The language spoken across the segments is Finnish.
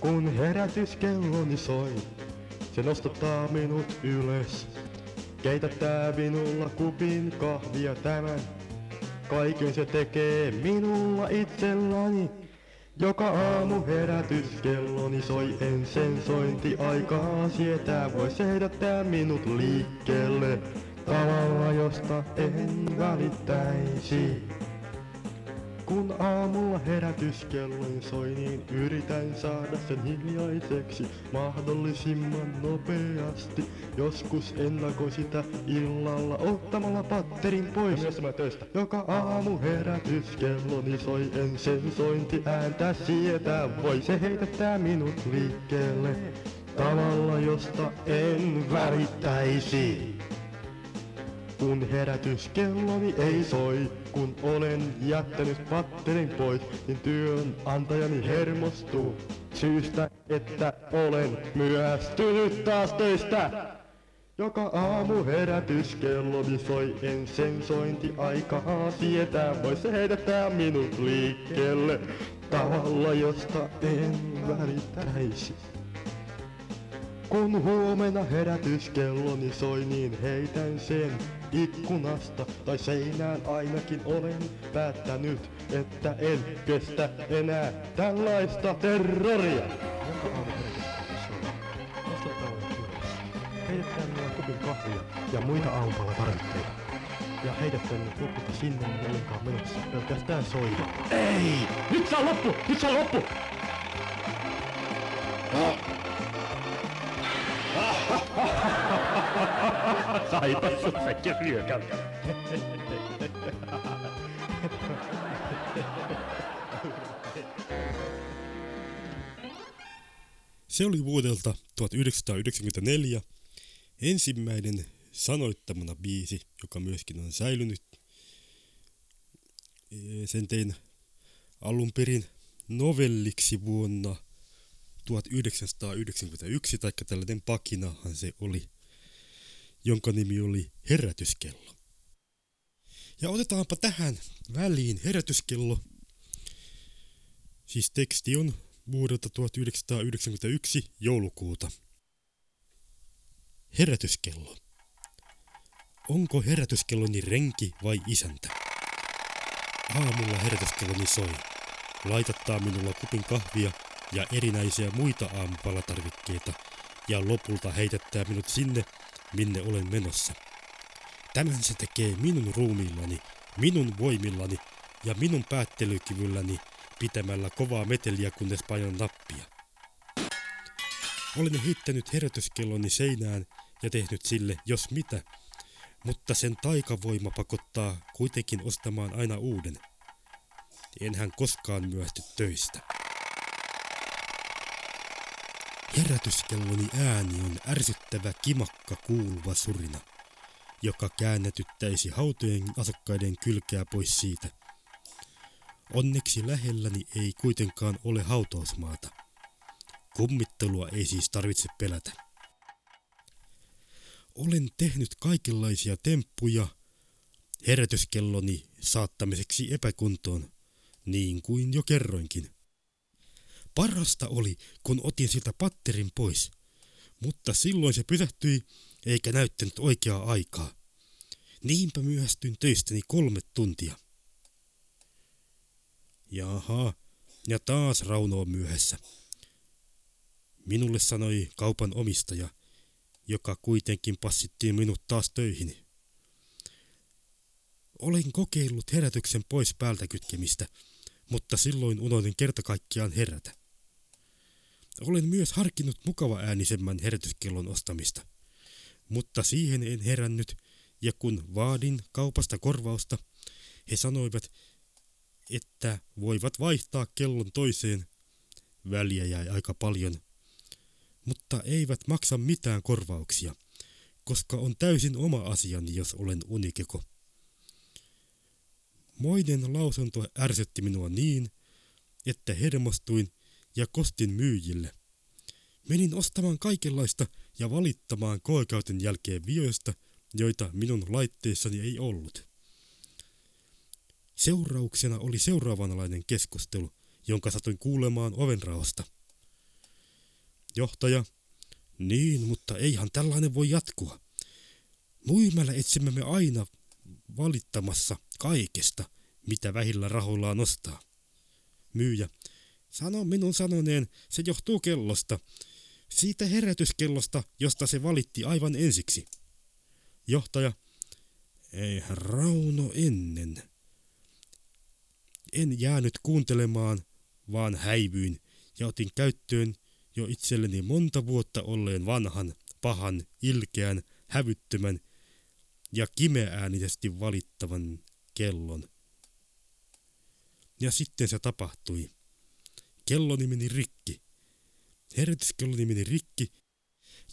Kun herätys kelloni soi, se nostattaa minut ylös. Keitättää minulla kupin kahvia tämän. Kaiken se tekee minulla itselläni. Joka aamu herätys kelloni soi, en sensointiaikaa sietää. Vois herättää minut liikkeelle tavalla, josta en välittäisi. Kun aamulla herätyskelloni soi, niin yritän saada sen hiljaiseksi mahdollisimman nopeasti. Joskus ennakoi sitä illalla ottamalla patterin pois. Joka aamu herätyskelloni soi, en sensointi ääntä sietää. Voi se heitättää minut liikkeelle tavalla, josta en värittäisi. Kun herätyskelloni ei soi, kun olen jättänyt patterin pois, niin työnantajani hermostuu syystä, että olen myöhästynyt taas töistä. Joka aamu herätyskelloni soi, en sensointiaikaa sietää. Voi se heidättää minut liikkeelle tavalla, josta en värittäisi. Kun huomenna herätyskelloni soi, niin heitän sen ikkunasta tai seinään. Ainakin olen päättänyt, että en kestä enää tällaista terroria. Joka aamu herätyskelloni soi, nostetaan ylös. Heitetään minua kupin kahvia ja muita aamupala tarvitteita. Ja heitetään minut lopulta sinne, jonnekaan menossa pelkästään soida. Ei! Nyt se on loppu! Nyt se on loppu! Saipa sekä ryökän. Se oli vuodelta 1994 ensimmäinen sanoittamana biisi, joka myöskin on säilynyt. Sen tein alun perin novelliksi vuonna 1991, taikka tällainen pakinahan se oli, jonka nimi oli Herätyskello. Ja otetaanpa tähän väliin Herätyskello. Siis teksti on vuodelta 1991 joulukuuta. Herätyskello. Onko herätyskelloni renki vai isäntä? Aamulla herätyskelloni soi. Laitattaa minulla kupin kahvia ja erinäisiä muita aamupalatarvikkeita ja lopulta heitättää minut sinne, minne olen menossa. Tämän se tekee minun ruumiillani, minun voimillani ja minun päättelykyvylläni pitämällä kovaa meteliä, kunnes painan nappia. Olen heittänyt herätyskelloni seinään ja tehnyt sille jos mitä, mutta sen taikavoima pakottaa kuitenkin ostamaan aina uuden. Enhän koskaan myöhästy töistä. Herätyskelloni ääni on ärsyttävä kimakka kuuluva surina, joka käännetyttäisi hautojen asukkaiden kylkeä pois siitä. Onneksi lähelläni ei kuitenkaan ole hautausmaata. Kummittelua ei siis tarvitse pelätä. Olen tehnyt kaikenlaisia temppuja herätyskelloni saattamiseksi epäkuntoon, niin kuin jo kerroinkin. Parasta oli, kun otin siltä patterin pois, mutta silloin se pysähtyi eikä näyttänyt oikeaa aikaa. Niinpä myöhästyin töistäni 3 tuntia. Jaha, ja taas Rauno on myöhässä. Minulle sanoi kaupan omistaja, joka kuitenkin passittiin minut taas töihin. Olen kokeillut herätyksen pois päältä kytkemistä, mutta silloin unohdin kerta kaikkiaan herätä. Olen myös harkinnut mukava äänisemmän herätyskellon ostamista, mutta siihen en herännyt, ja kun vaadin kaupasta korvausta, he sanoivat, että voivat vaihtaa kellon toiseen. Väliä jäi aika paljon, mutta eivät maksa mitään korvauksia, koska on täysin oma asiani, jos olen unikeko. Moinen lausunto ärsytti minua niin, että hermostuin ja kostin myyjille, Menin ostamaan kaikenlaista ja valittamaan koekäytön jälkeen vioista, joita minun laitteissani ei ollut. Seurauksena oli seuraavanlainen keskustelu, jonka satuin kuulemaan ovenraosta. Johtaja: niin, mutta eihän tällainen voi jatkua. Myymällä etsimme me aina valittamassa kaikesta, mitä vähillä rahoillaan ostaa. Myyjä: sano minun sanoneen, se johtuu kellosta. Siitä herätyskellosta, josta se valitti aivan ensiksi. Johtaja: eihän Rauno ennen. En jäänyt kuuntelemaan, vaan häivyin ja otin käyttöön jo itselleni monta vuotta olleen vanhan, pahan, ilkeän, hävyttömän ja kimeäänisesti valittavan kellon. Ja sitten se tapahtui. Kelloni meni rikki. Herätyskelloni meni rikki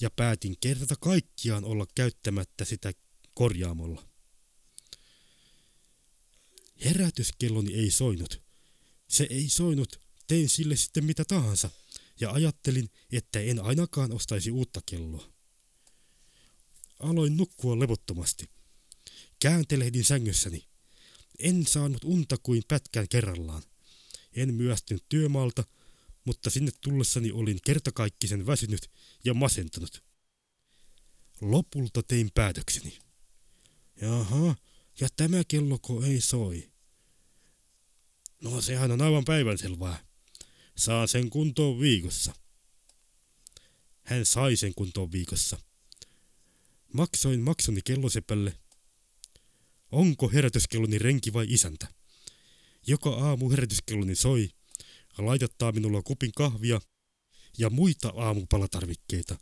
ja päätin kerta kaikkiaan olla käyttämättä sitä korjaamolla. Herätyskelloni ei soinut. Se ei soinut, tein sille sitten mitä tahansa ja ajattelin, että en ainakaan ostaisi uutta kelloa. Aloin nukkua levottomasti. Kääntelehdin sängyssäni. En saanut unta kuin pätkän kerrallaan. En myöhästynyt työmaalta, mutta sinne tullessani olin kertakaikkisen väsynyt ja masentunut. Lopulta tein päätökseni. Jaha, ja tämä kelloko ei soi? No sehän on aivan päivänselvää. Saa sen kuntoon viikossa. Hän sai sen kuntoon viikossa. Maksoin maksoni kellosepälle. Onko herätyskelloni renki vai isäntä? Joka aamu herätyskelloni soi, laitattaa minulla kupin kahvia ja muita aamupalatarvikkeita,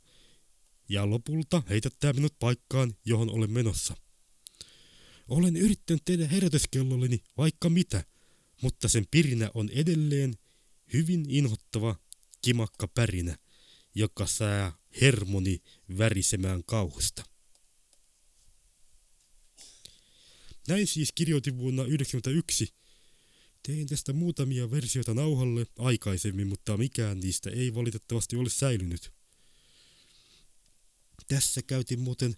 ja lopulta heitättää minut paikkaan, johon olen menossa. Olen yrittänyt tehdä herätyskellolleni vaikka mitä, mutta sen pirinä on edelleen hyvin inhottava, kimakka pärinä, joka saa hermoni värisemään kauhusta. Näin siis kirjoitin vuonna 1991. Tein tästä muutamia versioita nauhalle aikaisemmin, mutta mikään niistä ei valitettavasti ole säilynyt. Tässä käytin muuten,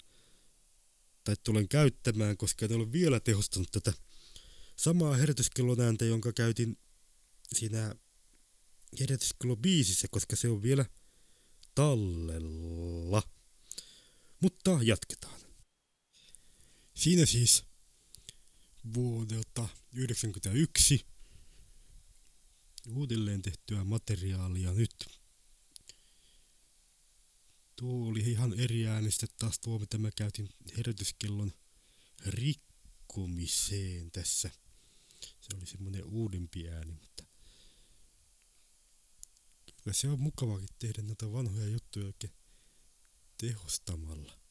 tai tulen käyttämään, koska en ole vielä tehostanut tätä samaa herätyskellon ääntä, jonka käytin siinä herätyskellon biisissä, koska se on vielä tallella. Mutta jatketaan. Siinä siis vuodelta 1991 uudelleen tehtyä materiaalia nyt. Tuo oli ihan eri äänistä taas tuo, mitä mä käytin herätyskellon rikkomiseen tässä. Se oli semmonen uudempi ääni, mutta kyllä se on mukavakin tehdä näitä vanhoja juttuja oikein tehostamalla.